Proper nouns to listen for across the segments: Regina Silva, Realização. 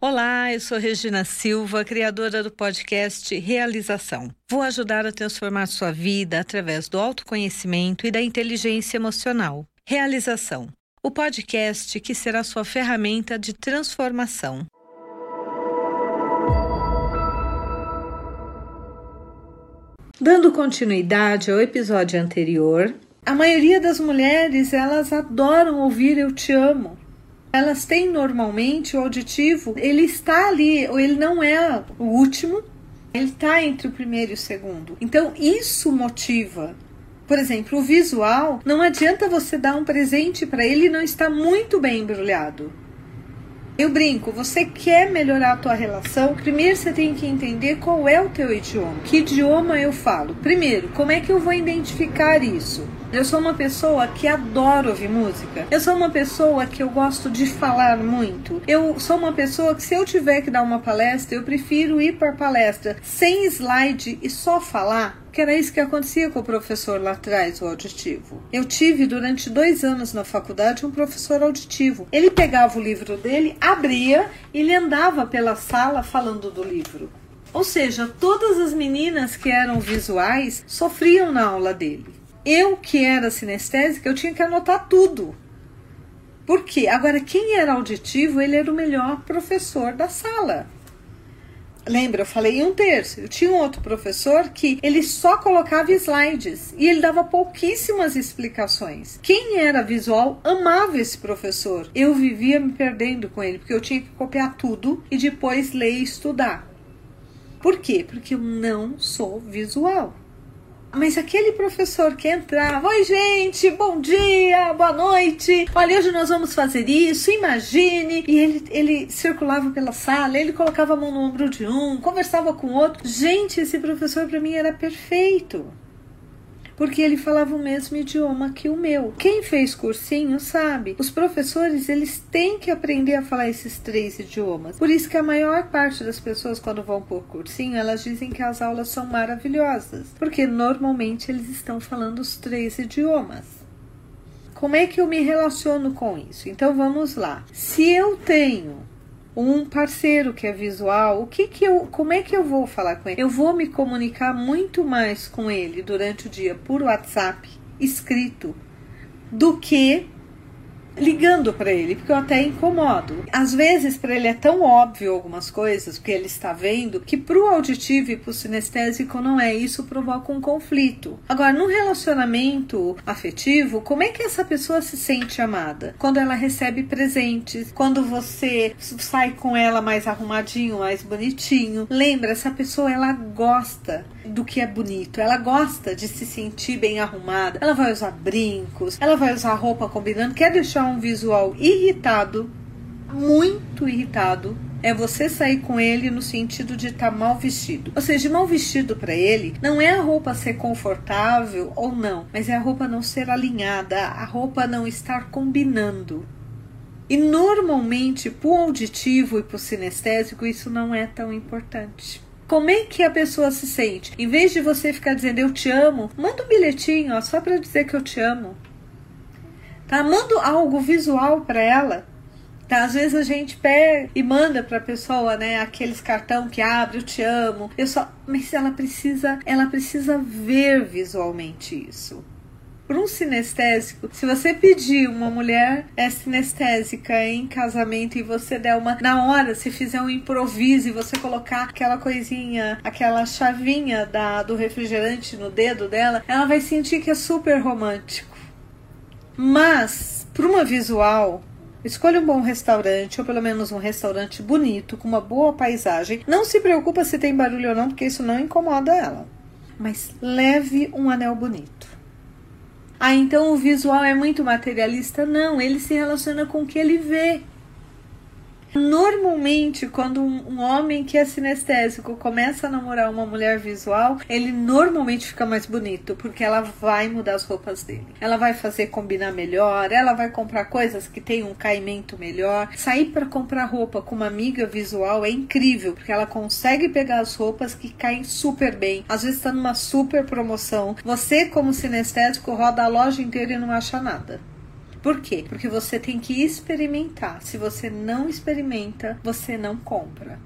Olá, eu sou Regina Silva, criadora do podcast Realização. Vou ajudar a transformar sua vida através do autoconhecimento e da inteligência emocional. Realização, o podcast que será sua ferramenta de transformação. Dando continuidade ao episódio anterior, a maioria das mulheres, elas adoram ouvir "eu te amo". Elas têm normalmente o auditivo, ele está ali, ou ele não é o último, ele está entre o primeiro e o segundo. Então isso motiva. Por exemplo, o visual, não adianta você dar um presente para ele e não está muito bem embrulhado. Eu brinco, você quer melhorar a tua relação, primeiro você tem que entender qual é o teu idioma. Que idioma eu falo? Primeiro, como é que eu vou identificar isso? Eu sou uma pessoa que adoro ouvir música. Eu sou uma pessoa que eu gosto de falar muito. Eu sou uma pessoa que, se eu tiver que dar uma palestra, eu prefiro ir para a palestra sem slide e só falar. Que era isso que acontecia com o professor lá atrás, o auditivo. Eu tive durante 2 anos na faculdade um professor auditivo. Ele pegava o livro dele, abria e ele andava pela sala falando do livro. Ou seja, todas as meninas que eram visuais sofriam na aula dele. Eu, que era sinestésica, eu tinha que anotar tudo. Por quê? Agora, quem era auditivo, ele era o melhor professor da sala. Lembra, eu falei 1/3. Eu tinha um outro professor que ele só colocava slides e ele dava pouquíssimas explicações. Quem era visual amava esse professor. Eu vivia me perdendo com ele, porque eu tinha que copiar tudo e depois ler e estudar. Por quê? Porque eu não sou visual. Mas aquele professor que entrava, "Oi gente, bom dia, boa noite, olha, hoje nós vamos fazer isso, imagine", e ele circulava pela sala, ele colocava a mão no ombro de um, conversava com o outro. Gente, esse professor para mim era perfeito, porque ele falava o mesmo idioma que o meu. Quem fez cursinho sabe, os professores, eles têm que aprender a falar esses 3 idiomas. Por isso que a maior parte das pessoas, quando vão por cursinho, elas dizem que as aulas são maravilhosas, porque normalmente eles estão falando os 3 idiomas. Como é que eu me relaciono com isso? Então vamos lá. Se eu tenho um parceiro que é visual, como é que eu vou falar com ele? Eu vou me comunicar muito mais com ele durante o dia por WhatsApp, escrito, do que ligando para ele, porque eu até incomodo. Às vezes, para ele é tão óbvio algumas coisas, porque ele está vendo, que para o auditivo e para o sinestésico não é. Isso provoca um conflito. Agora, num relacionamento afetivo, como é que essa pessoa se sente amada? Quando ela recebe presentes, quando você sai com ela mais arrumadinho, mais bonitinho. Lembra, essa pessoa, ela gosta do que é bonito, ela gosta de se sentir bem arrumada, ela vai usar brincos, ela vai usar roupa combinando. Quer deixar um visual irritado, muito irritado, é você sair com ele no sentido de estar mal vestido. Ou seja, mal vestido para ele não é a roupa ser confortável ou não, mas é a roupa não ser alinhada, a roupa não estar combinando. E normalmente, para o auditivo e para o sinestésico, isso não é tão importante. Como é que a pessoa se sente? Em vez de você ficar dizendo "eu te amo", manda um bilhetinho, ó, só para dizer que eu te amo. Tá? Manda algo visual para ela. Tá? Às vezes a gente pega e manda para a pessoa, né, aqueles cartão que abre "eu te amo". Mas ela precisa ver visualmente isso. Para um sinestésico, se você pedir uma mulher é sinestésica em casamento e você der uma, na hora, se fizer um improviso e você colocar aquela coisinha, aquela chavinha do refrigerante no dedo dela, ela vai sentir que é super romântico. Mas, para uma visual, escolha um bom restaurante, ou pelo menos um restaurante bonito, com uma boa paisagem. Não se preocupa se tem barulho ou não, porque isso não incomoda ela. Mas leve um anel bonito. Ah, então o visual é muito materialista? Não, ele se relaciona com o que ele vê. Normalmente, quando um homem que é sinestésico começa a namorar uma mulher visual, ele normalmente fica mais bonito, porque ela vai mudar as roupas dele. Ela vai fazer combinar melhor, ela vai comprar coisas que tem um caimento melhor. Sair para comprar roupa com uma amiga visual é incrível, porque ela consegue pegar as roupas que caem super bem. Às vezes está numa super promoção. Você, como sinestésico, roda a loja inteira e não acha nada. Por quê? Porque você tem que experimentar. Se você não experimenta, você não compra.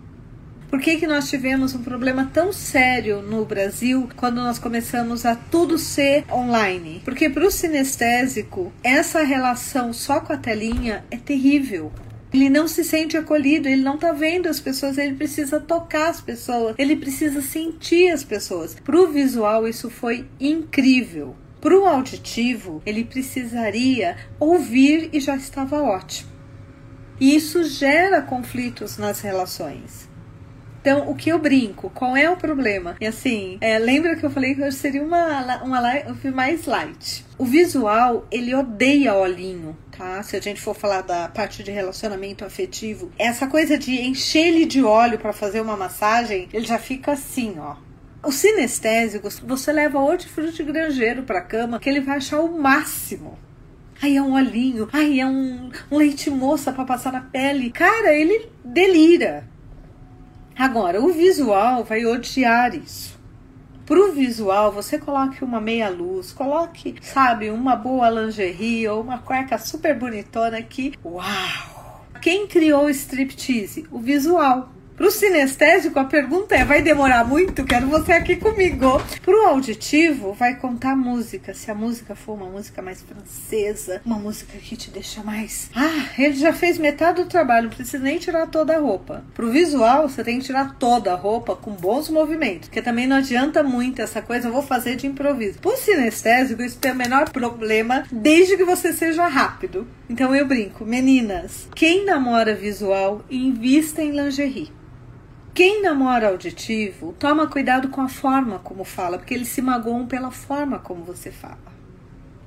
Por que que nós tivemos um problema tão sério no Brasil quando nós começamos a tudo ser online? Porque para o sinestésico, essa relação só com a telinha é terrível. Ele não se sente acolhido, ele não está vendo as pessoas, ele precisa tocar as pessoas, ele precisa sentir as pessoas. Para o visual, isso foi incrível. Para o auditivo, ele precisaria ouvir e já estava ótimo. E isso gera conflitos nas relações. Então, o que eu brinco? Qual é o problema? E assim, lembra que eu falei que hoje seria uma live mais light. O visual, ele odeia olhinho, tá? Se a gente for falar da parte de relacionamento afetivo, essa coisa de encher ele de óleo pra fazer uma massagem, ele já fica assim, ó. Os sinestésicos, você leva hortifruti granjeiro pra cama, que ele vai achar o máximo. Aí é um olhinho, aí é um leite moça pra passar na pele. Cara, ele delira. Agora, o visual vai odiar isso. Pro visual, você coloque uma meia luz, coloque, sabe, uma boa lingerie ou uma cueca super bonitona aqui. Uau! Quem criou o striptease? O visual. Pro sinestésico, a pergunta é, vai demorar muito? Quero você aqui comigo. Pro auditivo, vai contar música. Se a música for uma música mais francesa, uma música que te deixa mais... Ah, ele já fez metade do trabalho, não precisa nem tirar toda a roupa. Pro visual, você tem que tirar toda a roupa com bons movimentos, porque também não adianta muito essa coisa, eu vou fazer de improviso. Pro sinestésico, isso tem o menor problema, desde que você seja rápido. Então eu brinco, meninas, quem namora visual, invista em lingerie. Quem namora auditivo, toma cuidado com a forma como fala, porque eles se magoam pela forma como você fala.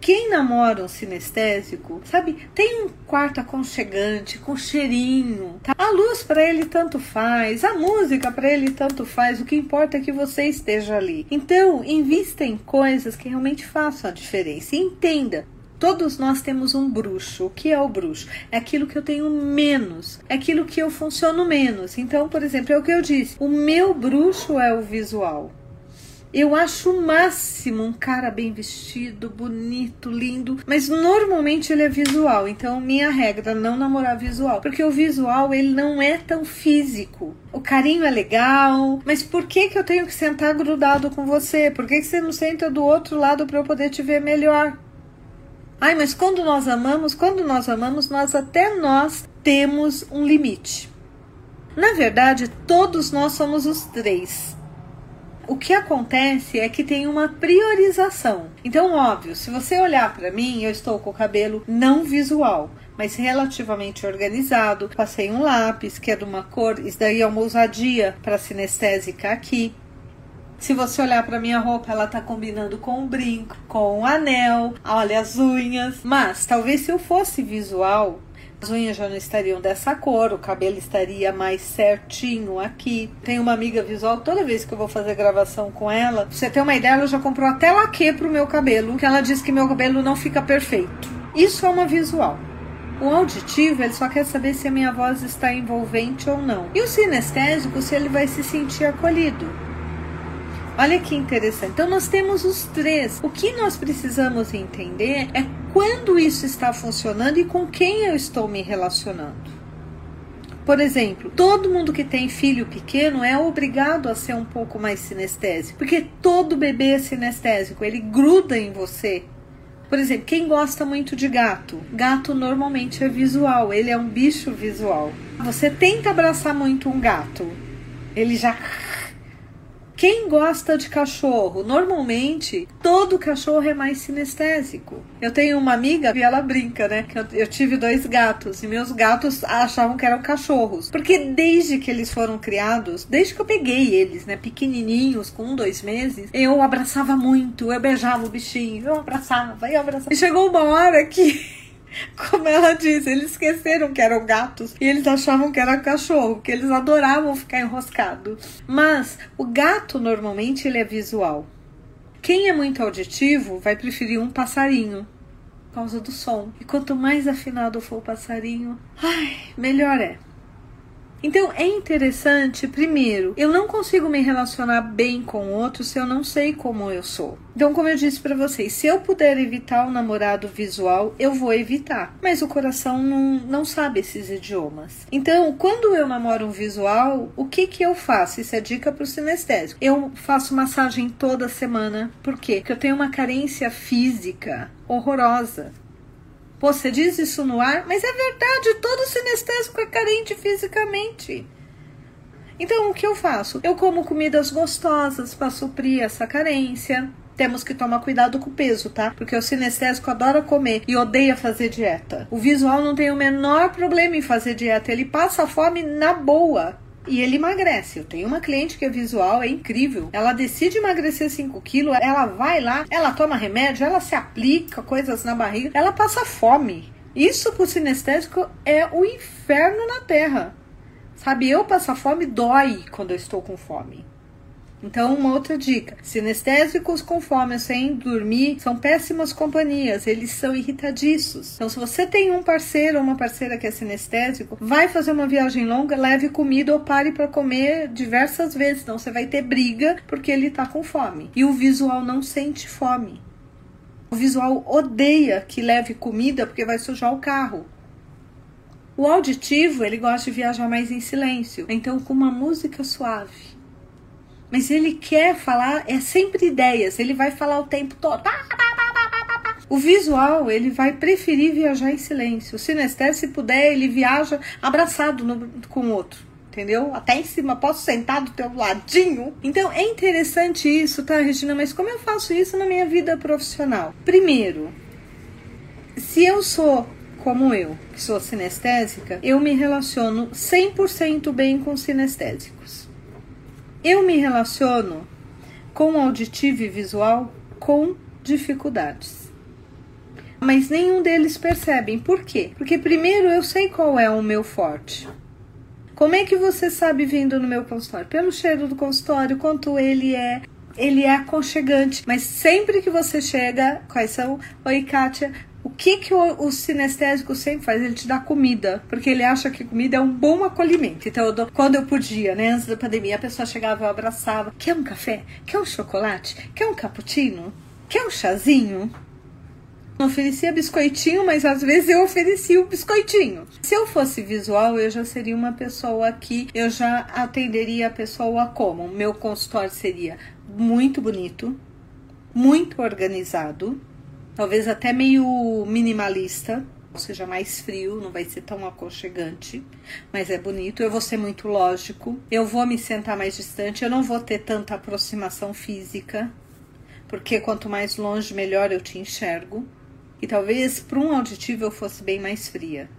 Quem namora um sinestésico, sabe, tem um quarto aconchegante, com cheirinho, tá? A luz pra ele tanto faz, a música pra ele tanto faz, o que importa é que você esteja ali. Então, invista em coisas que realmente façam a diferença, e entenda. Todos nós temos um bruxo. O que é o bruxo? É aquilo que eu tenho menos, é aquilo que eu funciono menos. Então, por exemplo, é o que eu disse, o meu bruxo é o visual. Eu acho o máximo um cara bem vestido, bonito, lindo, mas normalmente ele é visual. Então, minha regra, não namorar visual, porque o visual, ele não é tão físico. O carinho é legal, mas por que que eu tenho que sentar grudado com você? Por que que você não senta do outro lado para eu poder te ver melhor? Ai, mas quando nós amamos, nós temos um limite. Na verdade, todos nós somos os três. O que acontece é que tem uma priorização. Então, óbvio, se você olhar para mim, eu estou com o cabelo não visual, mas relativamente organizado. Passei um lápis, que é de uma cor, isso daí é uma ousadia para sinestésica aqui. Se você olhar para minha roupa, ela tá combinando com um brinco, com um anel, olha as unhas. Mas, talvez se eu fosse visual, as unhas já não estariam dessa cor, o cabelo estaria mais certinho aqui. Tenho uma amiga visual, toda vez que eu vou fazer gravação com ela, pra você ter uma ideia, ela já comprou até laque pro meu cabelo, que ela diz que meu cabelo não fica perfeito. Isso é uma visual. O auditivo, ele só quer saber se a minha voz está envolvente ou não. E o sinestésico, se ele vai se sentir acolhido. Olha que interessante. Então, nós temos os três. O que nós precisamos entender é quando isso está funcionando e com quem eu estou me relacionando. Por exemplo, todo mundo que tem filho pequeno é obrigado a ser um pouco mais sinestésico, porque todo bebê é sinestésico, ele gruda em você. Por exemplo, quem gosta muito de gato? Gato normalmente é visual, ele é um bicho visual. Você tenta abraçar muito um gato, ele já... Quem gosta de cachorro? Normalmente, todo cachorro é mais sinestésico. Eu tenho uma amiga e ela brinca, né? Que eu tive 2 gatos e meus gatos achavam que eram cachorros. Porque desde que eles foram criados, desde que eu peguei eles, né? Pequenininhos, com 1, 2 meses, eu abraçava muito, eu beijava o bichinho, eu abraçava. E chegou uma hora que... Como ela diz, eles esqueceram que eram gatos e eles achavam que era cachorro, porque eles adoravam ficar enroscado. Mas o gato, normalmente, ele é visual. Quem é muito auditivo vai preferir um passarinho, por causa do som. E quanto mais afinado for o passarinho, melhor é. Então é interessante, primeiro, eu não consigo me relacionar bem com outros se eu não sei como eu sou. Então, como eu disse pra vocês, se eu puder evitar o namorado visual, eu vou evitar. Mas o coração não sabe esses idiomas. Então, quando eu namoro um visual, o que eu faço? Isso é dica pro sinestésico. Eu faço massagem toda semana. Por quê? Porque eu tenho uma carência física horrorosa. Pô, você diz isso no ar, mas é verdade, todo sinestésico é carente fisicamente. Então, o que eu faço? Eu como comidas gostosas para suprir essa carência. Temos que tomar cuidado com o peso, tá? Porque o sinestésico adora comer e odeia fazer dieta. O visual não tem o menor problema em fazer dieta, ele passa fome na boa. E ele emagrece. Eu tenho uma cliente que é visual, é incrível. Ela decide emagrecer 5 quilos, ela vai lá, ela toma remédio, ela se aplica coisas na barriga, ela passa fome. Isso pro sinestésico é o inferno na terra. Sabe, eu passar fome dói quando eu estou com fome. Então, uma outra dica. Sinestésicos com fome ou sem dormir são péssimas companhias. Eles são irritadiços. Então, se você tem um parceiro ou uma parceira que é sinestésico, vai fazer uma viagem longa, leve comida ou pare para comer diversas vezes. Senão, você vai ter briga porque ele tá com fome. E o visual não sente fome. O visual odeia que leve comida porque vai sujar o carro. O auditivo, ele gosta de viajar mais em silêncio. Então, com uma música suave. Mas ele quer falar, é sempre ideias, ele vai falar o tempo todo. O visual, ele vai preferir viajar em silêncio. O sinestésico, se puder, ele viaja abraçado com o outro, entendeu? Até em cima, posso sentar do teu ladinho? Então, é interessante isso, tá, Regina? Mas como eu faço isso na minha vida profissional? Primeiro, se eu sou como eu, que sou sinestésica, eu me relaciono 100% bem com sinestésicos. Eu me relaciono com auditivo e visual com dificuldades. Mas nenhum deles percebem. Por quê? Porque primeiro eu sei qual é o meu forte. Como é que você sabe vindo no meu consultório? Pelo cheiro do consultório, quanto ele é aconchegante. Mas sempre que você chega, quais são? Oi, Kátia. O que o sinestésico sempre faz? Ele te dá comida, porque ele acha que comida é um bom acolhimento. Então, quando eu podia, né, antes da pandemia, a pessoa chegava, eu abraçava. Quer um café? Quer um chocolate? Quer um cappuccino? Quer um chazinho? Não oferecia biscoitinho, mas às vezes eu oferecia o biscoitinho. Se eu fosse visual, eu já seria uma pessoa que eu já atenderia a pessoa como? O meu consultório seria muito bonito, muito organizado, talvez até meio minimalista, ou seja, mais frio, não vai ser tão aconchegante, mas é bonito. Eu vou ser muito lógico, eu vou me sentar mais distante, eu não vou ter tanta aproximação física, porque quanto mais longe, melhor eu te enxergo. E talvez para um auditivo eu fosse bem mais fria.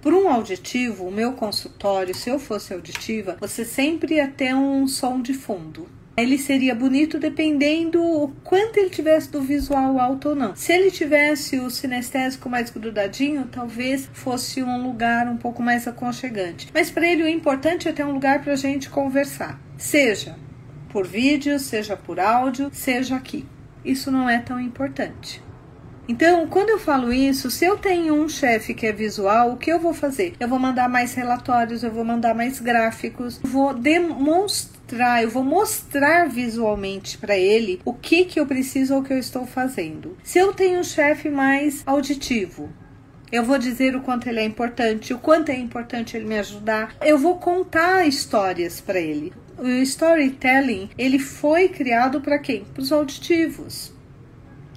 Por um auditivo, o meu consultório, se eu fosse auditiva, você sempre ia ter um som de fundo. Ele seria bonito dependendo o quanto ele tivesse do visual alto ou não. Se ele tivesse o sinestésico mais grudadinho, talvez fosse um lugar um pouco mais aconchegante. Mas para ele o importante é ter um lugar para a gente conversar. Seja por vídeo, seja por áudio, seja aqui. Isso não é tão importante. Então, quando eu falo isso, se eu tenho um chefe que é visual, o que eu vou fazer? Eu vou mandar mais relatórios, eu vou mandar mais gráficos, vou demonstrar, eu vou mostrar visualmente para ele o que eu preciso ou o que eu estou fazendo. Se eu tenho um chefe mais auditivo, eu vou dizer o quanto ele é importante, o quanto é importante ele me ajudar. Eu vou contar histórias para ele. O storytelling, ele foi criado para quem? Para os auditivos.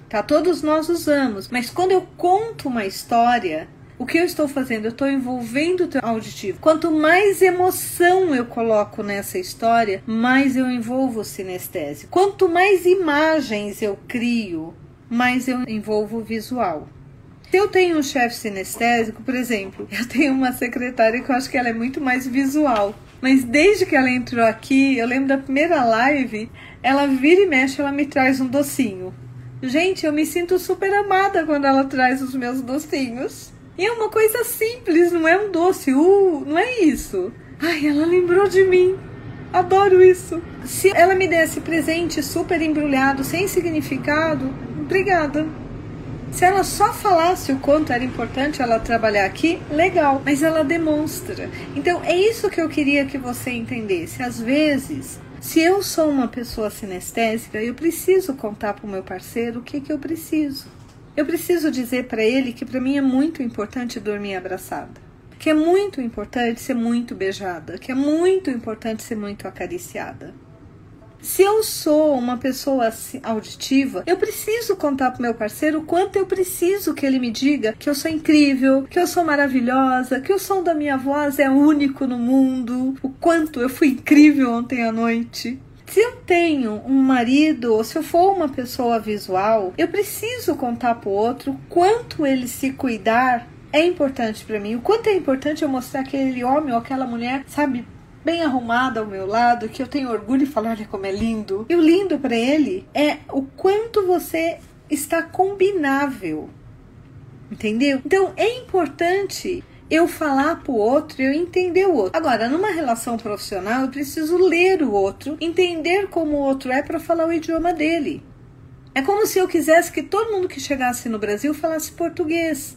Tá? Todos nós usamos, mas quando eu conto uma história, o que eu estou fazendo? Eu estou envolvendo o teu auditivo. Quanto mais emoção eu coloco nessa história, mais eu envolvo o sinestésico. Quanto mais imagens eu crio, mais eu envolvo o visual. Se eu tenho um chefe sinestésico, por exemplo, eu tenho uma secretária que eu acho que ela é muito mais visual. Mas desde que ela entrou aqui, eu lembro da primeira live, ela vira e mexe, ela me traz um docinho. Gente, eu me sinto super amada quando ela traz os meus docinhos. E é uma coisa simples, não é um doce, não é isso. Ai, ela lembrou de mim. Adoro isso. Se ela me desse presente super embrulhado, sem significado, obrigada. Se ela só falasse o quanto era importante ela trabalhar aqui, legal, mas ela demonstra. Então é isso que eu queria que você entendesse. Às vezes, se eu sou uma pessoa sinestésica, eu preciso contar para o meu parceiro o que eu preciso. Eu preciso dizer para ele que para mim é muito importante dormir abraçada, que é muito importante ser muito beijada, que é muito importante ser muito acariciada. Se eu sou uma pessoa auditiva, eu preciso contar pro meu parceiro o quanto eu preciso que ele me diga que eu sou incrível, que eu sou maravilhosa, que o som da minha voz é único no mundo, o quanto eu fui incrível ontem à noite. Se eu tenho um marido, ou se eu for uma pessoa visual, eu preciso contar pro outro o quanto ele se cuidar é importante para mim, o quanto é importante eu mostrar aquele homem ou aquela mulher, sabe, bem arrumada ao meu lado, que eu tenho orgulho de falar como é lindo. E o lindo para ele é o quanto você está combinável, entendeu? Então é importante eu falar pro outro, eu entender o outro. Agora, numa relação profissional, eu preciso ler o outro, entender como o outro é para falar o idioma dele. É como se eu quisesse que todo mundo que chegasse no Brasil falasse português.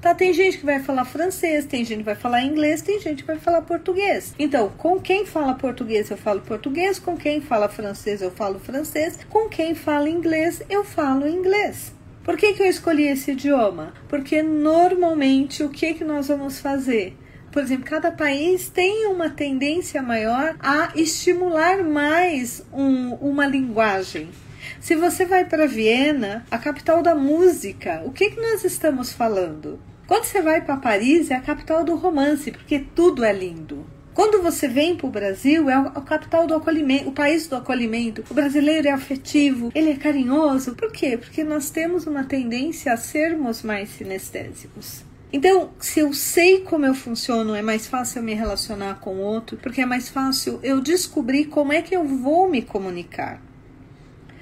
Tá, tem gente que vai falar francês, tem gente que vai falar inglês, tem gente que vai falar português. Então, com quem fala português eu falo português, com quem fala francês eu falo francês, com quem fala inglês eu falo inglês. Por que eu escolhi esse idioma? Porque normalmente o que nós vamos fazer? Por exemplo, cada país tem uma tendência maior a estimular mais uma linguagem. Se você vai para Viena, a capital da música, o que nós estamos falando? Quando você vai para Paris, é a capital do romance, porque tudo é lindo. Quando você vem para o Brasil, é a capital do acolhimento, o país do acolhimento. O brasileiro é afetivo, ele é carinhoso. Por quê? Porque nós temos uma tendência a sermos mais sinestésicos. Então, se eu sei como eu funciono, é mais fácil eu me relacionar com o outro, porque é mais fácil eu descobrir como é que eu vou me comunicar.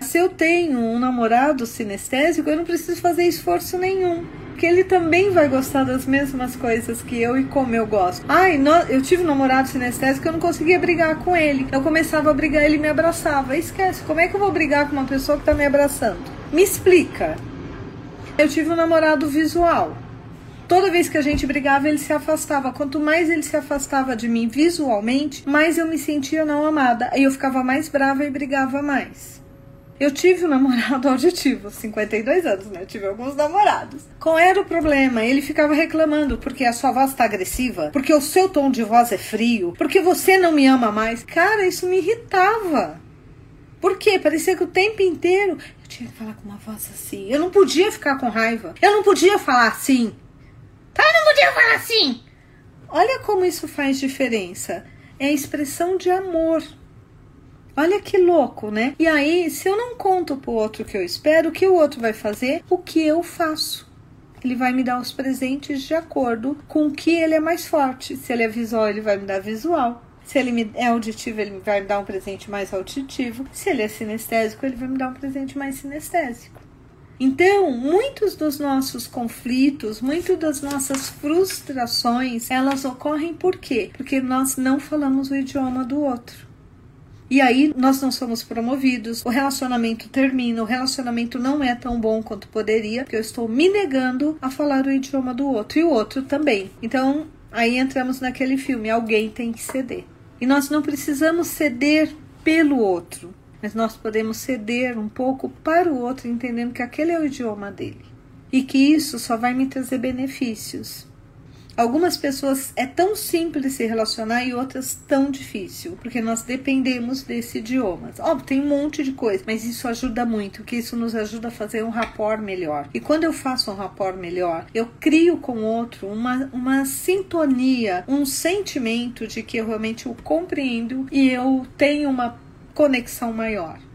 Se eu tenho um namorado sinestésico, eu não preciso fazer esforço nenhum, porque ele também vai gostar das mesmas coisas que eu e como eu gosto. Eu tive um namorado sinestésico, eu não conseguia brigar com ele. Eu começava a brigar, ele me abraçava. Esquece, como é que eu vou brigar com uma pessoa que está me abraçando? Me explica. Eu tive um namorado visual. Toda vez que a gente brigava, ele se afastava. Quanto mais ele se afastava de mim visualmente, mais eu me sentia não amada. Aí eu ficava mais brava e brigava mais. Eu tive um namorado auditivo, 52 anos, né? Eu tive alguns namorados. Qual era o problema? Ele ficava reclamando porque a sua voz tá agressiva, porque o seu tom de voz é frio, porque você não me ama mais. Cara, isso me irritava. Por quê? Parecia que o tempo inteiro eu tinha que falar com uma voz assim. Eu não podia ficar com raiva. Eu não podia falar assim. Tá, eu não podia falar assim. Olha como isso faz diferença. É a expressão de amor. Olha que louco, né? E aí, se eu não conto pro outro o que eu espero, o que o outro vai fazer? O que eu faço? Ele vai me dar os presentes de acordo com o que ele é mais forte. Se ele é visual, ele vai me dar visual. Se ele é auditivo, ele vai me dar um presente mais auditivo. Se ele é sinestésico, ele vai me dar um presente mais sinestésico. Então, muitos dos nossos conflitos, muitas das nossas frustrações, elas ocorrem por quê? Porque nós não falamos o idioma do outro. E aí nós não somos promovidos, o relacionamento termina, o relacionamento não é tão bom quanto poderia, porque eu estou me negando a falar o idioma do outro, e o outro também. Então, aí entramos naquele filme, alguém tem que ceder. E nós não precisamos ceder pelo outro, mas nós podemos ceder um pouco para o outro, entendendo que aquele é o idioma dele. E que isso só vai me trazer benefícios. Algumas pessoas é tão simples se relacionar e outras tão difícil, porque nós dependemos desse idioma. Óbvio, tem um monte de coisa, mas isso ajuda muito, porque isso nos ajuda a fazer um rapport melhor. E quando eu faço um rapport melhor, eu crio com o outro uma sintonia, um sentimento de que eu realmente o compreendo e eu tenho uma conexão maior.